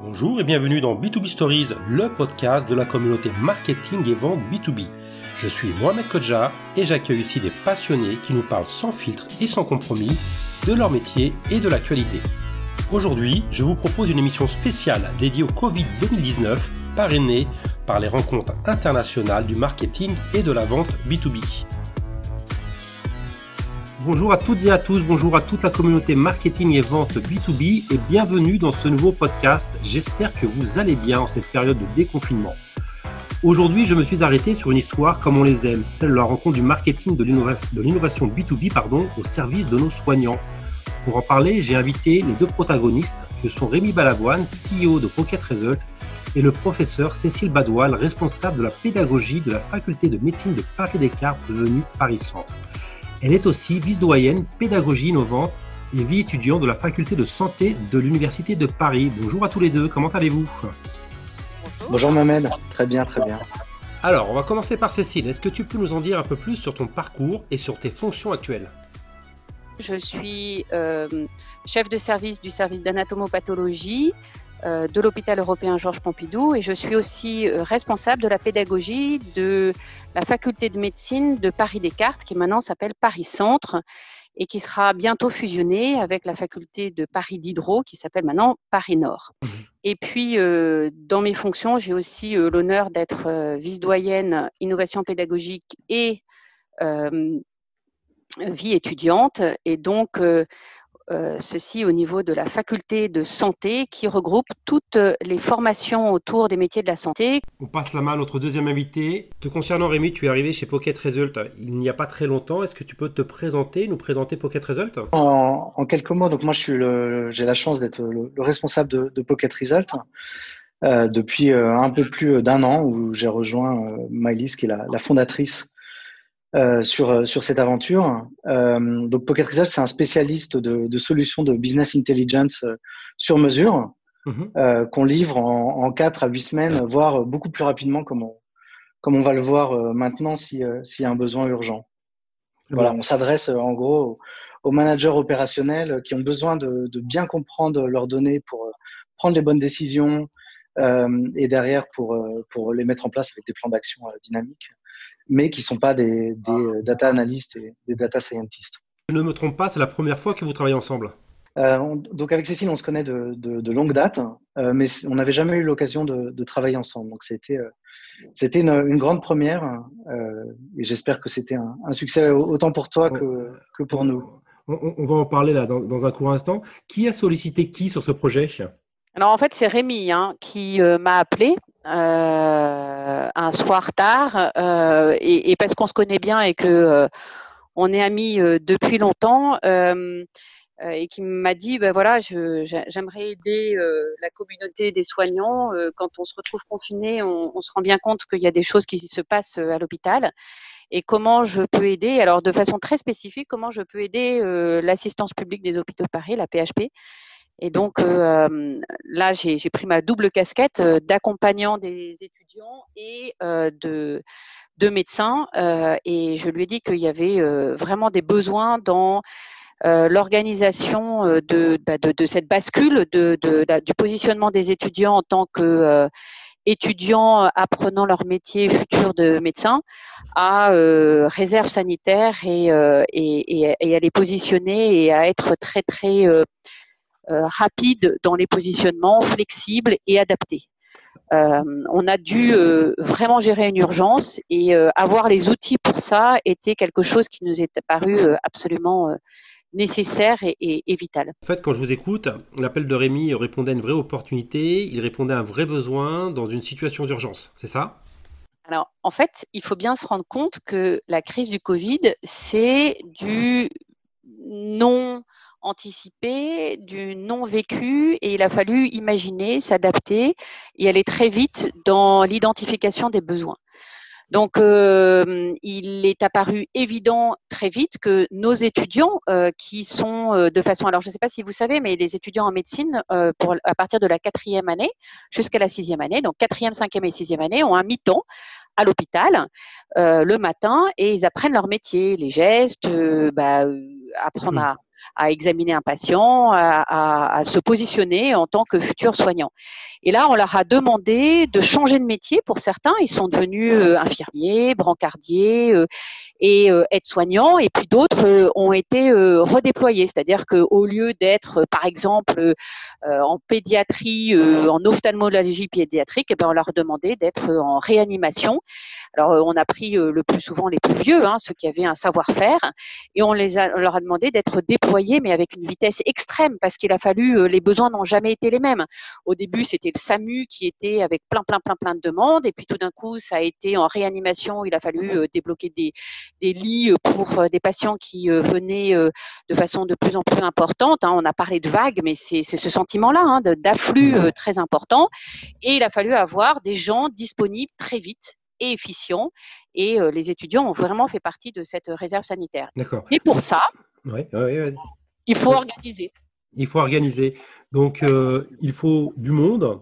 Bonjour et bienvenue dans B2B Stories, le podcast de la communauté marketing et vente B2B. Je suis Mohamed Kodja et j'accueille ici des passionnés qui nous parlent sans filtre et sans compromis de leur métier et de l'actualité. Aujourd'hui, je vous propose une émission spéciale dédiée au Covid 2019, parrainée par les rencontres internationales du marketing et de la vente B2B. Bonjour à toutes et à tous, bonjour à toute la communauté marketing et vente B2B et bienvenue dans ce nouveau podcast. J'espère que vous allez bien en cette période de déconfinement. Aujourd'hui, je me suis arrêté sur une histoire comme on les aime, celle de la rencontre du marketing de l'innovation B2B au service de nos soignants. Pour en parler, j'ai invité les deux protagonistes que sont Rémi Bellavoine, CEO de Pocket Result, et le professeur Cécile Badoual, responsable de la pédagogie de la Faculté de médecine de Paris Descartes devenue Paris Centre. Elle est aussi vice-doyenne, pédagogie innovante et vie étudiante de la Faculté de Santé de l'Université de Paris. Bonjour à tous les deux, comment allez-vous ? Bonjour Mohamed, très bien, très bien. Alors, on va commencer par Cécile. Est-ce que tu peux nous en dire un peu plus sur ton parcours et sur tes fonctions actuelles ? Je suis chef de service du service d'anatomopathologie de l'hôpital européen Georges Pompidou et je suis aussi responsable de la pédagogie de la faculté de médecine de Paris Descartes qui maintenant s'appelle Paris Centre et qui sera bientôt fusionnée avec la faculté de Paris Diderot qui s'appelle maintenant Paris Nord. Et puis dans mes fonctions, j'ai aussi l'honneur d'être vice-doyenne innovation pédagogique et vie étudiante et donc ceci au niveau de la faculté de santé qui regroupe toutes les formations autour des métiers de la santé. On passe la main à notre deuxième invité. Te concernant Rémi, tu es arrivé chez Pocket Result il n'y a pas très longtemps. Est-ce que tu peux te présenter, nous présenter Pocket Result ? En quelques mots, donc moi j'ai la chance d'être le responsable de Pocket Result depuis un peu plus d'un an où j'ai rejoint MyLis qui est la fondatrice sur cette aventure. Donc Pocket Result, c'est un spécialiste de solutions de business intelligence sur mesure qu'on livre en 4 à 8 semaines, voire beaucoup plus rapidement comme on va le voir maintenant s'il y a un besoin urgent. Voilà, on s'adresse en gros aux managers opérationnels qui ont besoin de bien comprendre leurs données pour prendre les bonnes décisions et derrière pour les mettre en place avec des plans d'action dynamiques, mais qui ne sont pas des data analysts et des data scientists. Je ne me trompe pas, c'est la première fois que vous travaillez ensemble. Donc avec Cécile, on se connaît de longue date, mais on n'avait jamais eu l'occasion de travailler ensemble. Donc c'était une grande première, et j'espère que c'était un succès autant pour toi que pour nous. On va en parler là dans un court instant. Qui a sollicité qui sur ce projet ? Alors en fait, c'est Rémi qui m'a appelé. Un soir tard et parce qu'on se connaît bien et que on est amis depuis longtemps et qui m'a dit voilà, j'aimerais aider la communauté des soignants. Quand on se retrouve confiné, on se rend bien compte qu'il y a des choses qui se passent à l'hôpital et comment je peux aider, alors de façon très spécifique, comment je peux aider l'Assistance Publique des Hôpitaux de Paris, la PHP. Et donc là, j'ai pris ma double casquette d'accompagnant des étudiants et de médecins. Et je lui ai dit qu'il y avait vraiment des besoins dans l'organisation de cette bascule du positionnement des étudiants en tant que étudiants apprenant leur métier futur de médecin à réserve sanitaire et à les positionner et à être très, très... rapide dans les positionnements, flexible et adapté. On a dû vraiment gérer une urgence et avoir les outils pour ça était quelque chose qui nous est apparu absolument nécessaire et vital. En fait, quand je vous écoute, l'appel de Rémi répondait à une vraie opportunité, il répondait à un vrai besoin dans une situation d'urgence, c'est ça ? Alors, en fait, il faut bien se rendre compte que la crise du Covid, c'est du non anticipé, du non vécu, et il a fallu imaginer, s'adapter et aller très vite dans l'identification des besoins. Donc, il est apparu évident très vite que nos étudiants qui sont de façon… Alors, je ne sais pas si vous savez, mais les étudiants en médecine, à partir de la 4e année jusqu'à la 6e année, donc 4e, 5e et 6e année, ont un mi-temps à l'hôpital le matin et ils apprennent leur métier, les gestes, apprendre à à examiner un patient, à se positionner en tant que futur soignant. Et là, on leur a demandé de changer de métier pour certains. Ils sont devenus infirmiers, brancardiers et aides-soignants. Et puis d'autres ont été redéployés. C'est-à-dire qu'au lieu d'être, par exemple, en pédiatrie, en ophtalmologie pédiatrique, eh bien, on leur demandait d'être en réanimation. Alors, on a pris le plus souvent les plus vieux, hein, ceux qui avaient un savoir-faire, et on leur a demandé d'être déployés, mais avec une vitesse extrême, parce qu'il a fallu, les besoins n'ont jamais été les mêmes. Au début, c'était le SAMU qui était avec plein de demandes, et puis tout d'un coup, ça a été en réanimation, il a fallu débloquer des lits pour des patients qui venaient de façon de plus en plus importante, hein. On a parlé de vague, mais c'est ce sentiment-là, hein, d'afflux très important, et il a fallu avoir des gens disponibles très vite, et efficient, et les étudiants ont vraiment fait partie de cette réserve sanitaire. D'accord. Et pour ça, il faut organiser. Il faut organiser. Donc, il faut du monde,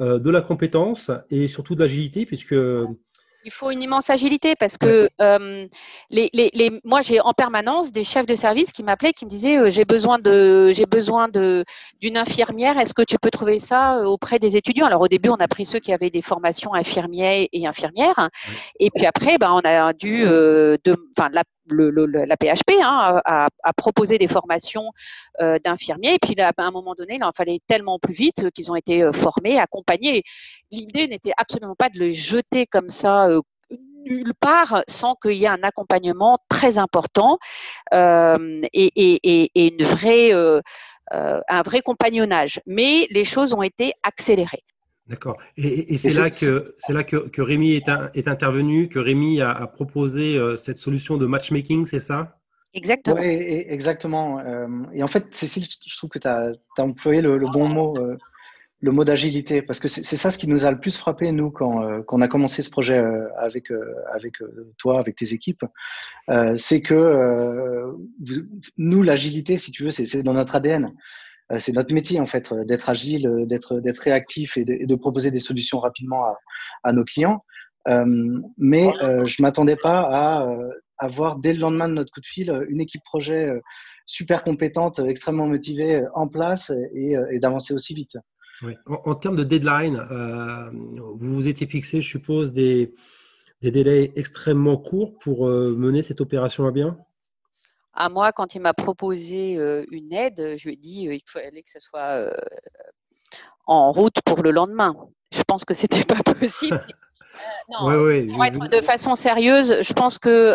de la compétence et surtout de l'agilité, puisque… Il faut une immense agilité parce que moi, j'ai en permanence des chefs de service qui m'appelaient, qui me disaient j'ai besoin d'une infirmière, est-ce que tu peux trouver ça auprès des étudiants? Alors au début, on a pris ceux qui avaient des formations infirmiers et infirmières, et puis après, on a dû… la PHP a proposé des formations d'infirmiers, et puis là, à un moment donné, il en fallait tellement plus vite qu'ils ont été formés, accompagnés. L'idée n'était absolument pas de les jeter comme ça nulle part sans qu'il y ait un accompagnement très important et un vrai compagnonnage. Mais les choses ont été accélérées. D'accord. Et c'est là que Rémi est intervenu, que Rémi a proposé cette solution de matchmaking, c'est ça? Exactement. Oui, exactement. Et en fait, Cécile, je trouve que tu as employé le bon mot, le mot d'agilité, parce que c'est ça ce qui nous a le plus frappé, nous, quand on a commencé ce projet avec toi, avec tes équipes. C'est que nous, l'agilité, si tu veux, c'est dans notre ADN. C'est notre métier, en fait, d'être agile, d'être réactif et de proposer des solutions rapidement à nos clients. Mais je ne m'attendais pas à avoir, dès le lendemain de notre coup de fil, une équipe projet super compétente, extrêmement motivée, en place et d'avancer aussi vite. Oui. En termes de deadline, vous vous étiez fixé, je suppose, des délais extrêmement courts pour mener cette opération à bien ? À moi, quand il m'a proposé une aide, je lui ai dit qu'il fallait que ça soit en route pour le lendemain. Je pense que ce n'était pas possible. Pour être de façon sérieuse, je pense que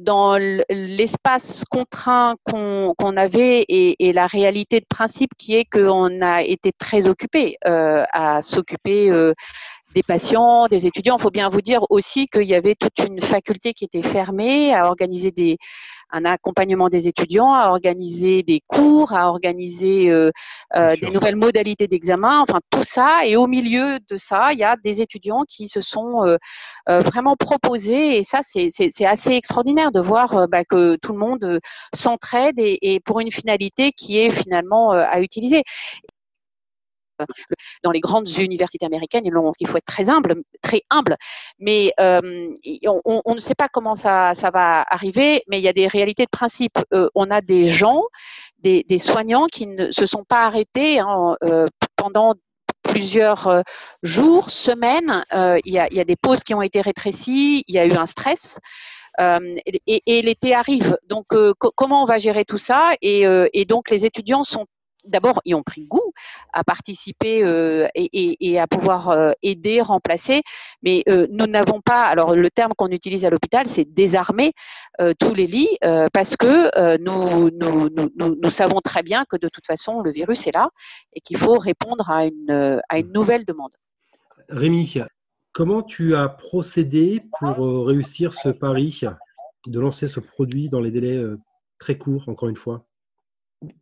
dans l'espace contraint qu'on avait et la réalité de principe qui est qu'on a été très occupés à s'occuper des patients, des étudiants. Il faut bien vous dire aussi qu'il y avait toute une faculté qui était fermée à organiser un accompagnement des étudiants, à organiser des cours, à organiser des nouvelles modalités d'examen, enfin tout ça. Et au milieu de ça, il y a des étudiants qui se sont vraiment proposés. Et ça, c'est assez extraordinaire de voir que tout le monde s'entraide et pour une finalité qui est finalement à utiliser. Dans les grandes universités américaines, il faut être très humble, mais on ne sait pas comment ça va arriver, mais il y a des réalités de principe. On a des gens, des soignants qui ne se sont pas arrêtés pendant plusieurs jours, semaines. Il y a des pauses qui ont été rétrécies, il y a eu un stress. Et l'été arrive. Donc, comment on va gérer tout ça ? Et donc, les étudiants sont d'abord, ils ont pris goût à participer et à pouvoir aider, remplacer. Mais nous n'avons pas, alors le terme qu'on utilise à l'hôpital, c'est désarmer tous les lits parce que nous savons très bien que de toute façon, le virus est là et qu'il faut répondre à une nouvelle demande. Rémi, comment tu as procédé pour réussir ce pari de lancer ce produit dans les délais très courts, encore une fois ?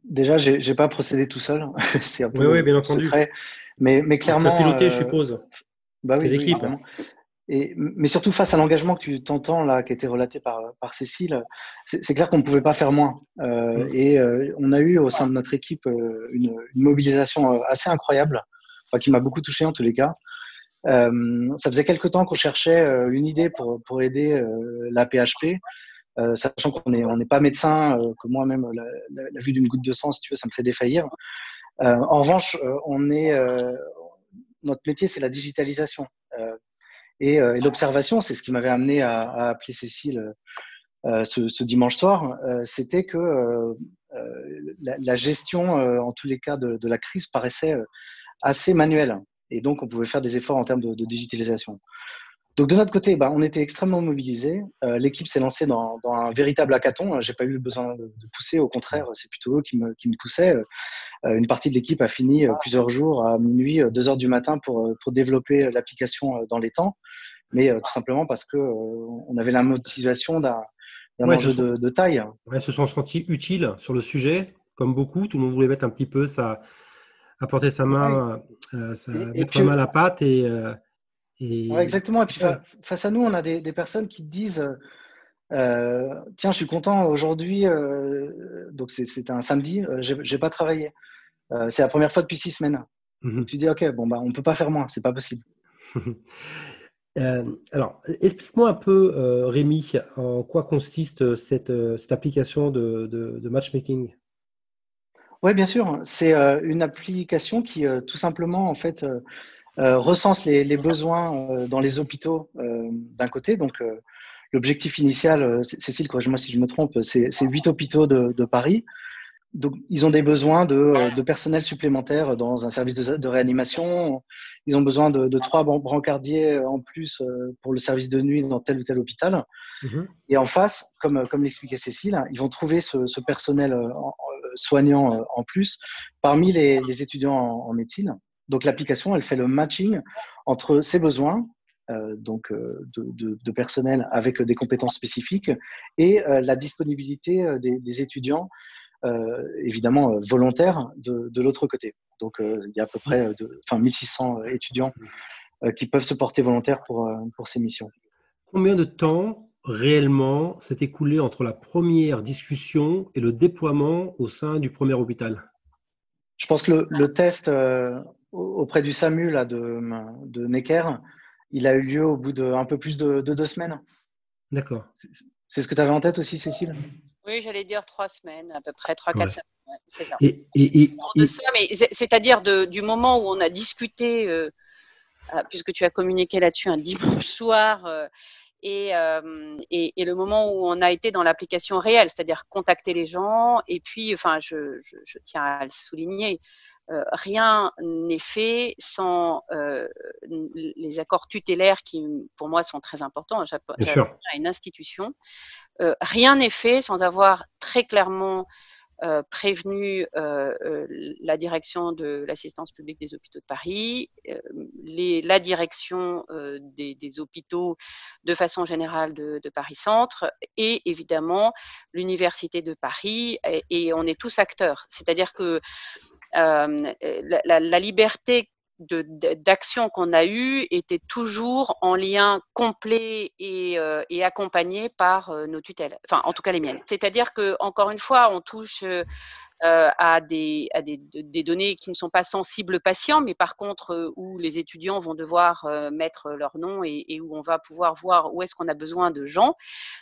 Déjà, je n'ai pas procédé tout seul. C'est un peu bien entendu. Mais clairement. Tu as piloté, je suppose. Les équipes. Oui, mais surtout, face à l'engagement que tu t'entends, là, qui a été relaté par Cécile, c'est clair qu'on ne pouvait pas faire moins. Et on a eu, au sein de notre équipe, une mobilisation assez incroyable, qui m'a beaucoup touché en tous les cas. Ça faisait quelques temps qu'on cherchait une idée pour aider la PHP. sachant qu'on n'est pas médecin, que moi-même, la vue d'une goutte de sang, si tu veux, ça me fait défaillir. En revanche, notre métier, c'est la digitalisation. Et l'observation, c'est ce qui m'avait amené à appeler Cécile ce dimanche soir, c'était que la gestion, en tous les cas, de la crise paraissait assez manuelle. Et donc, on pouvait faire des efforts en termes de digitalisation. Donc, de notre côté, on était extrêmement mobilisés. L'équipe s'est lancée dans un véritable hackathon. Je n'ai pas eu besoin de pousser. Au contraire, c'est plutôt eux qui me poussaient. Une partie de l'équipe a fini plusieurs jours à minuit, 2 heures du matin pour développer l'application dans les temps. Mais tout simplement parce que on avait la motivation d'un enjeu de taille. Ils se sont sentis utiles sur le sujet, comme beaucoup. Tout le monde voulait mettre un petit peu apporter sa main, mettre la main à la pâte et... Ouais, exactement. Et puis face à nous, on a des personnes qui disent tiens, je suis content aujourd'hui. Donc c'était un samedi, j'ai pas travaillé. C'est la première fois depuis 6 semaines. Mm-hmm. Tu dis ok, on peut pas faire moins, c'est pas possible. Alors, explique-moi un peu, Rémi, en quoi consiste cette application de matchmaking. Oui, bien sûr. C'est une application qui, tout simplement, en fait, recense les besoins dans les hôpitaux d'un côté. Donc, l'objectif initial, Cécile, corrige-moi si je me trompe, c'est 8 hôpitaux de Paris. Donc, ils ont des besoins de personnel supplémentaire dans un service de réanimation. Ils ont besoin de 3 brancardiers en plus pour le service de nuit dans tel ou tel hôpital. Mm-hmm. Et en face, comme l'expliquait Cécile, ils vont trouver ce personnel soignant en plus parmi les étudiants en médecine. Donc, l'application, elle fait le matching entre ces besoins de personnel avec des compétences spécifiques et la disponibilité des étudiants évidemment volontaires de l'autre côté. Donc, il y a à peu près 1600 étudiants qui peuvent se porter volontaires pour ces missions. Combien de temps réellement s'est écoulé entre la première discussion et le déploiement au sein du premier hôpital? Je pense que le test auprès du SAMU là, de Necker, il a eu lieu au bout d'un peu plus de 2 semaines. D'accord. C'est ce que tu avais en tête aussi, Cécile? Oui, j'allais dire 3 semaines, à peu près 3-4 semaines. Ouais, c'est ça. C'est-à-dire du moment où on a discuté, puisque tu as communiqué là-dessus un dimanche soir, et le moment où on a été dans l'application réelle, c'est-à-dire contacter les gens. Et puis, je tiens à le souligner, rien n'est fait sans les accords tutélaires qui, pour moi, sont très importants. J'appartiens à une institution. Rien n'est fait sans avoir très clairement prévenu la direction de l'Assistance publique des Hôpitaux de Paris, la direction des hôpitaux de façon générale de Paris Centre et évidemment l'Université de Paris. Et on est tous acteurs. C'est-à-dire que la liberté d'action qu'on a eue était toujours en lien complet et accompagné par nos tutelles, enfin en tout cas les miennes. C'est-à-dire que encore une fois, on touche à des données qui ne sont pas sensibles patients, mais par contre où les étudiants vont devoir mettre leur nom et où on va pouvoir voir où est-ce qu'on a besoin de gens.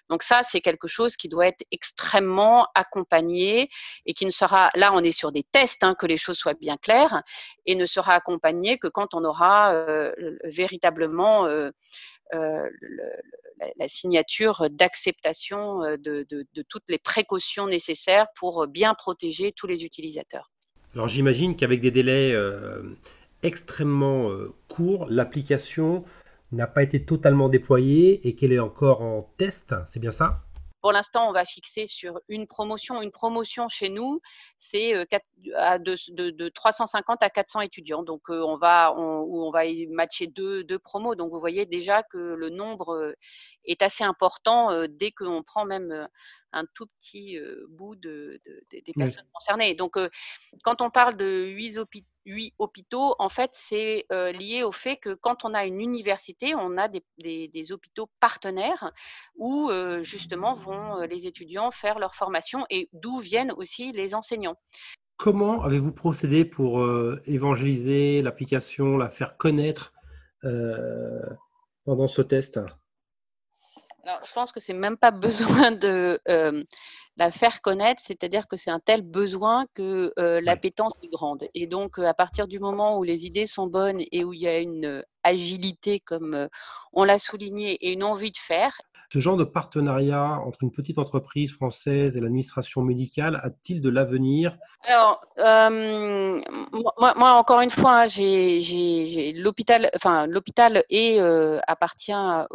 Donc ça, c'est quelque chose qui doit être extrêmement accompagné et qui ne sera, là on est sur des tests, que les choses soient bien claires, et ne sera accompagné que quand on aura véritablement la signature d'acceptation de toutes les précautions nécessaires pour bien protéger tous les utilisateurs. Alors j'imagine qu'avec des délais extrêmement courts, l'application n'a pas été totalement déployée et qu'elle est encore en test, c'est bien ça ? Pour l'instant, on va fixer sur une promotion. Une promotion chez nous, c'est de 350 à 400 étudiants. Donc, on va matcher 2 promos. Donc, vous voyez déjà que le nombre est assez important dès qu'on prend même un tout petit bout des personnes concernées. Donc, quand on parle de 8 hôpitaux, en fait, c'est lié au fait que quand on a une université, on a des hôpitaux partenaires où, justement, vont les étudiants faire leur formation et d'où viennent aussi les enseignants. Comment avez-vous procédé pour évangéliser l'application, la faire connaître pendant ce test ? Alors, je pense que c'est même pas besoin de la faire connaître, c'est-à-dire que c'est un tel besoin que l'appétence est grande. Et donc, à partir du moment où les idées sont bonnes et où il y a une agilité, comme on l'a souligné, et une envie de faire… Ce genre de partenariat entre une petite entreprise française et l'administration médicale a-t-il de l'avenir? Alors, moi, encore une fois, hein, j'ai l'hôpital, enfin, l'hôpital est, appartient à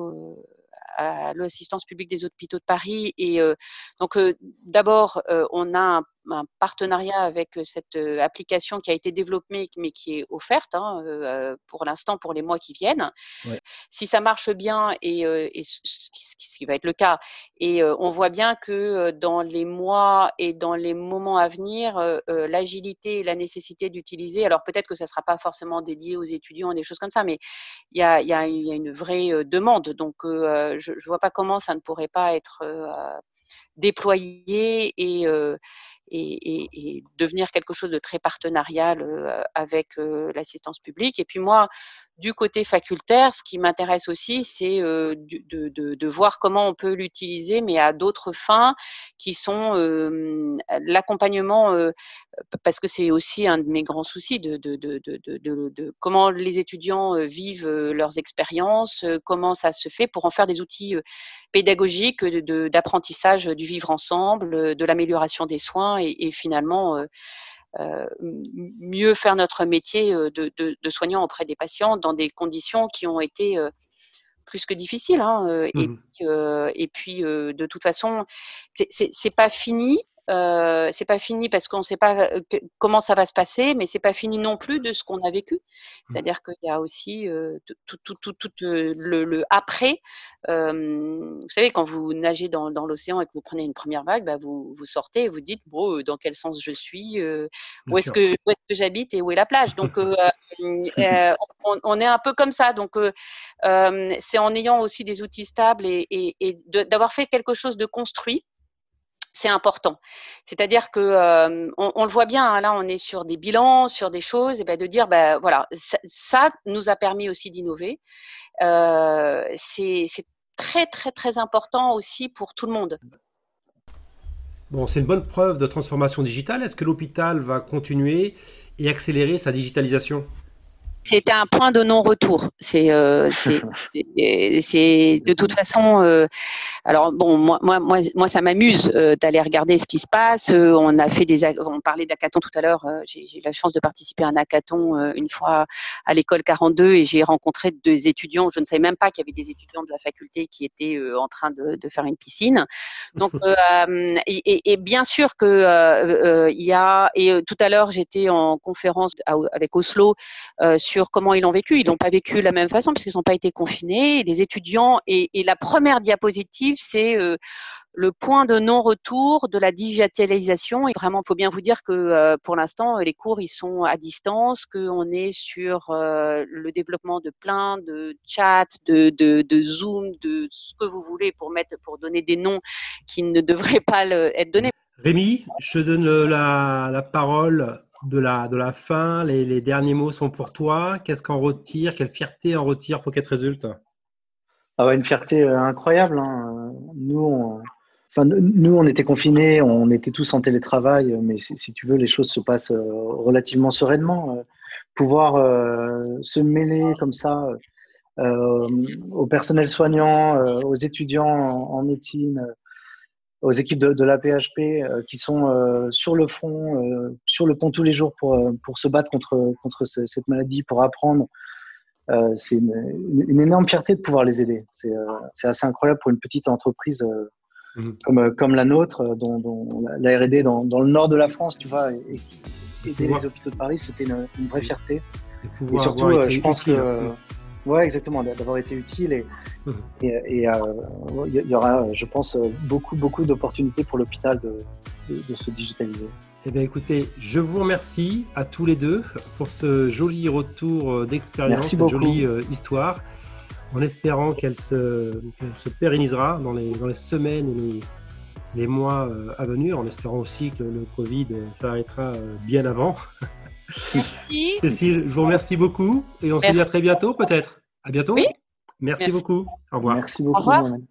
l'Assistance Publique des Hôpitaux de Paris. Et donc, d'abord, on a un partenariat avec cette application qui a été développée, mais qui est offerte hein, pour l'instant, pour les mois qui viennent. Ouais. Si ça marche bien, et ce qui va être le cas, et on voit bien que dans les mois et dans les moments à venir, l'agilité et la nécessité d'utiliser, alors peut-être que ça ne sera pas forcément dédié aux étudiants, des choses comme ça, mais il y a une vraie demande. Donc, je ne vois pas comment ça ne pourrait pas être déployé et devenir quelque chose de très partenarial avec l'assistance publique. Et puis moi, du côté facultaire, ce qui m'intéresse aussi, c'est de voir comment on peut l'utiliser, mais à d'autres fins qui sont l'accompagnement, parce que c'est aussi un de mes grands soucis, de comment les étudiants vivent leurs expériences, comment ça se fait pour en faire des outils pédagogiques d'apprentissage du vivre ensemble, de l'amélioration des soins et finalement… mieux faire notre métier de soignant auprès des patients dans des conditions qui ont été plus que difficiles. Hein. Et puis, de toute façon, c'est pas fini. C'est pas fini parce qu'on ne sait pas comment ça va se passer, mais c'est pas fini non plus de ce qu'on a vécu. C'est-à-dire qu'il y a aussi tout le après. Vous savez, quand vous nagez dans l'océan et que vous prenez une première vague, bah vous sortez et vous dites bon, dans quel sens je suis, où est-ce que j'habite et où est la plage. Donc on est un peu comme ça. Donc c'est en ayant aussi des outils stables et d'avoir fait quelque chose de construit. C'est important. C'est-à-dire que on le voit bien. Hein, là, on est sur des bilans, sur des choses, et ben de dire, ben voilà, ça nous a permis aussi d'innover. C'est très très très important aussi pour tout le monde. Bon, c'est une bonne preuve de transformation digitale. Est-ce que l'hôpital va continuer et accélérer sa digitalisation ? C'était un point de non-retour. C'est de toute façon. Alors bon, moi, ça m'amuse d'aller regarder ce qui se passe. On parlait d'hackathon tout à l'heure. J'ai eu la chance de participer à un hackathon une fois à l'école 42 et j'ai rencontré des étudiants. Je ne savais même pas qu'il y avait des étudiants de la faculté qui étaient en train de faire une piscine. Donc et bien sûr que tout à l'heure j'étais en conférence avec Oslo sur comment ils l'ont vécu. Ils l'ont pas vécu de la même façon puisqu'ils n'ont pas été confinés. Les étudiants et la première diapositive, c'est le point de non-retour de la digitalisation. Et vraiment, il faut bien vous dire que pour l'instant, les cours ils sont à distance, qu'on est sur le développement de plein de chats, de Zoom, de ce que vous voulez pour donner des noms qui ne devraient pas être donnés. Rémi, je donne la parole. De la fin, les derniers mots sont pour toi. Qu'est-ce qu'on retire? Quelle fierté en retire Pocket Result? Ah ouais, une fierté incroyable. Hein. Nous, on était confinés, on était tous en télétravail, mais si tu veux, les choses se passent relativement sereinement. Pouvoir se mêler comme ça au personnel soignant, aux étudiants en médecine, aux équipes de la PHP qui sont sur le front, sur le pont tous les jours pour se battre contre cette maladie, pour apprendre. C'est une énorme fierté de pouvoir les aider. C'est assez incroyable pour une petite entreprise comme la nôtre, dont la R&D dans le nord de la France, tu vois, et aider les hôpitaux de Paris, c'était une vraie fierté. Et surtout, je pense que… Ouais, exactement, d'avoir été utile et y aura, je pense, beaucoup d'opportunités pour l'hôpital de se digitaliser. Eh bien, écoutez, je vous remercie à tous les deux pour ce joli retour d'expérience, cette jolie histoire, en espérant qu'elle se pérennisera dans les semaines et les mois à venir, en espérant aussi que le Covid s'arrêtera bien avant. Merci. Cécile, je vous remercie beaucoup et on se dit à très bientôt peut-être. À bientôt. Oui. Merci beaucoup. Au revoir. Merci beaucoup. Au revoir.